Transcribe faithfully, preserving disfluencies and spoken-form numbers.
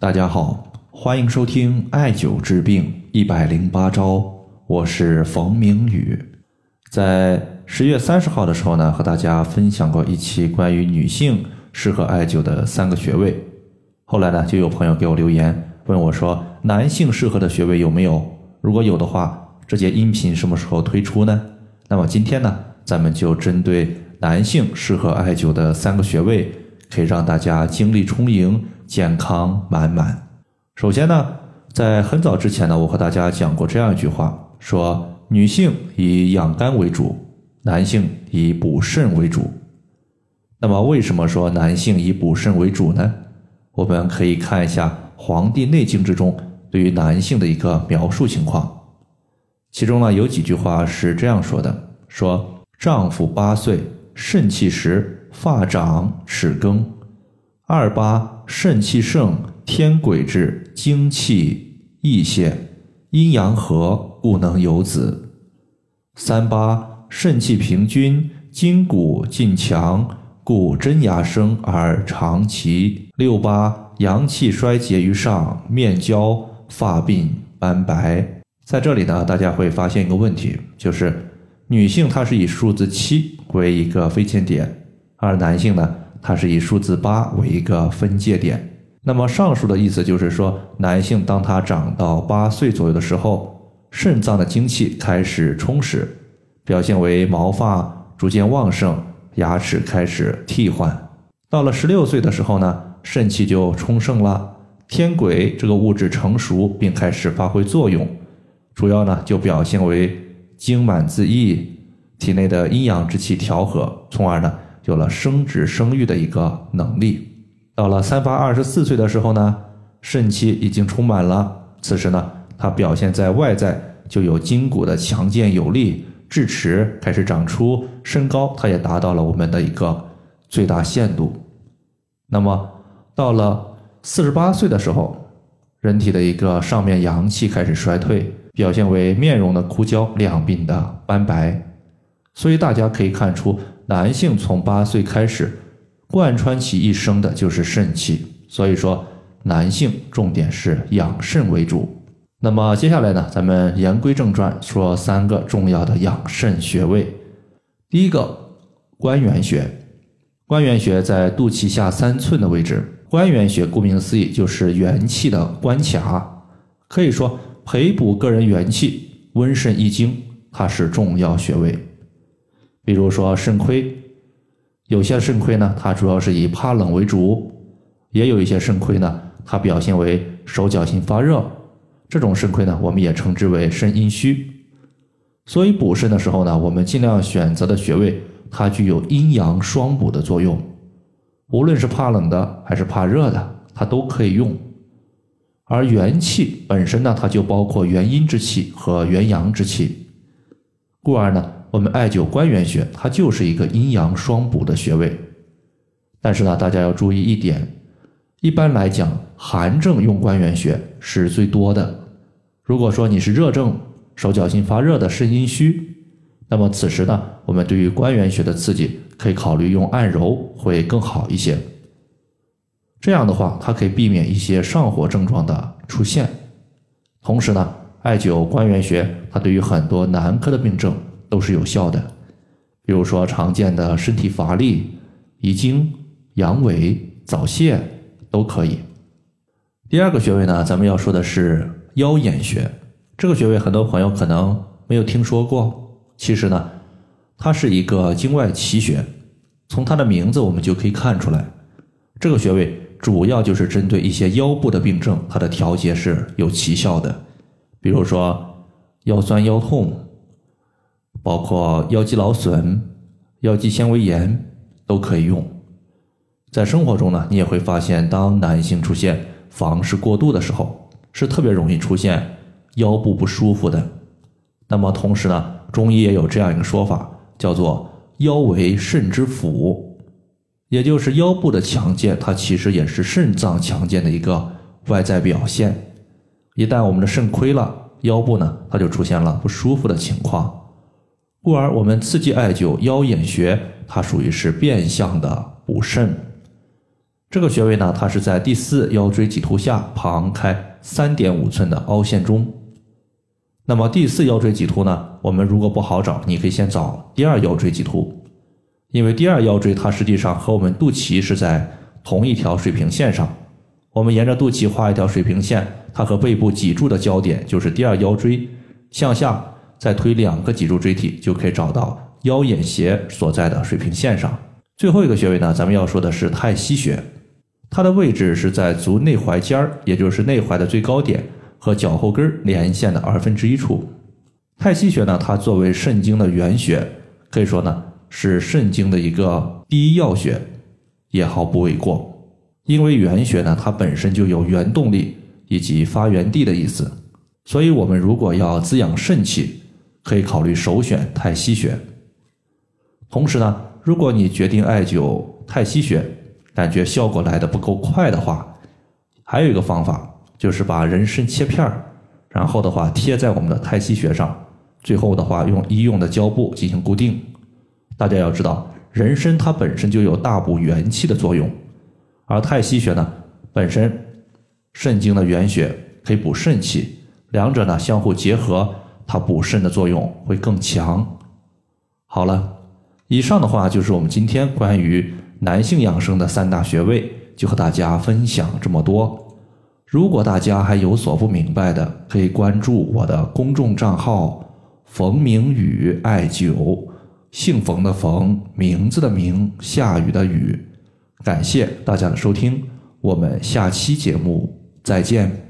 大家好，欢迎收听艾灸治病一百零八招，我是冯明宇。在十月三十号的时候呢，和大家分享过一期关于女性适合艾灸的三个穴位。后来呢，就有朋友给我留言问我说，男性适合的穴位有没有？如果有的话，这节音频什么时候推出呢？那么今天呢，咱们就针对男性适合艾灸的三个穴位，可以让大家精力充盈，健康满满。首先呢，在很早之前呢，我和大家讲过这样一句话，说女性以养肝为主，男性以补肾为主。那么为什么说男性以补肾为主呢？我们可以看一下《黄帝内经》之中对于男性的一个描述情况。其中呢，有几句话是这样说的，说丈夫八岁，肾气实，发长齿更；二八，肾气盛，天癸至，精气溢泄，阴阳和，故能有子；三八，肾气平均，筋骨尽强，故真牙生而长齐；六八，阳气衰竭于上，面焦，发鬓斑白。在这里呢，大家会发现一个问题，就是女性她是以数字七为一个分界点，而男性呢，她是以数字八为一个分界点。那么上述的意思就是说，男性当他长到八岁左右的时候，肾脏的精气开始充实，表现为毛发逐渐旺盛，牙齿开始替换。到了十六岁的时候呢，肾气就充盛了，天癸这个物质成熟并开始发挥作用，主要呢就表现为精满自溢，体内的阴阳之气调和，从而呢有了生殖生育的一个能力。到了三八二十四岁的时候呢，肾气已经充满了，此时呢它表现在外在就有筋骨的强健有力，智齿开始长出，身高它也达到了我们的一个最大限度。那么到了四十八岁的时候，人体的一个上面阳气开始衰退，表现为面容的枯焦，两鬓的斑白。所以大家可以看出，男性从八岁开始贯穿其一生的就是肾气，所以说男性重点是养肾为主。那么接下来呢，咱们言归正传，说三个重要的养肾穴位。第一个，关元穴。关元穴在肚脐下三寸的位置。关元穴顾名思义就是元气的关卡，可以说培补个人元气、温肾益精，它是重要穴位。比如说肾亏，有些肾亏呢，它主要是以怕冷为主，也有一些肾亏呢，它表现为手脚心发热，这种肾亏呢，我们也称之为肾阴虚。所以补肾的时候呢，我们尽量选择的穴位，它具有阴阳双补的作用，无论是怕冷的还是怕热的，它都可以用。而元气本身呢，它就包括元阴之气和元阳之气，故而呢，我们艾灸关元穴，它就是一个阴阳双补的穴位。但是呢，大家要注意一点，一般来讲，寒症用关元穴是最多的。如果说你是热症，手脚心发热的肾阴虚，那么此时呢，我们对于关元穴的刺激，可以考虑用按揉会更好一些。这样的话，它可以避免一些上火症状的出现。同时呢，艾灸关元穴，它对于很多男科的病症都是有效的，比如说常见的身体乏力、遗精、阳痿、早泄都可以。第二个穴位呢，咱们要说的是腰眼穴。这个穴位很多朋友可能没有听说过，其实呢，它是一个经外奇穴，从它的名字我们就可以看出来，这个穴位主要就是针对一些腰部的病症，它的调节是有奇效的，比如说腰酸腰痛，包括腰肌劳损、腰肌纤维炎都可以用。在生活中呢，你也会发现，当男性出现房事过度的时候，是特别容易出现腰部不舒服的。那么同时呢，中医也有这样一个说法，叫做腰为肾之府，也就是腰部的强健，它其实也是肾脏强健的一个外在表现。一旦我们的肾亏了，腰部呢，它就出现了不舒服的情况，故而我们刺激艾灸腰眼穴，它属于是变相的补肾。这个穴位呢，它是在第四腰椎棘突下旁开 三点五寸的凹陷中。那么第四腰椎棘突呢，我们如果不好找，你可以先找第二腰椎棘突，因为第二腰椎它实际上和我们肚脐是在同一条水平线上，我们沿着肚脐画一条水平线，它和背部脊柱的交点就是第二腰椎，向下再推两个脊柱椎体，就可以找到腰眼斜所在的水平线上。最后一个穴位呢，咱们要说的是太溪穴，它的位置是在足内踝尖，也就是内踝的最高点和脚后跟连线的二分之一处。太溪穴呢，它作为肾经的原穴，可以说呢是肾经的一个第一要穴，也毫不为过。因为原穴呢，它本身就有原动力以及发源地的意思，所以我们如果要滋养肾气，可以考虑首选太溪穴。同时呢，如果你决定艾灸太溪穴，感觉效果来得不够快的话，还有一个方法，就是把人参切片，然后的话贴在我们的太溪穴上，最后的话用医用的胶布进行固定。大家要知道，人参它本身就有大补元气的作用，而太溪穴呢，本身肾经的原穴，可以补肾气，两者呢相互结合，它补肾的作用会更强。好了，以上的话就是我们今天关于男性养生的三大穴位，就和大家分享这么多。如果大家还有所不明白的，可以关注我的公众账号冯明宇艾灸，姓冯的冯，名字的名，下雨的雨。感谢大家的收听，我们下期节目再见。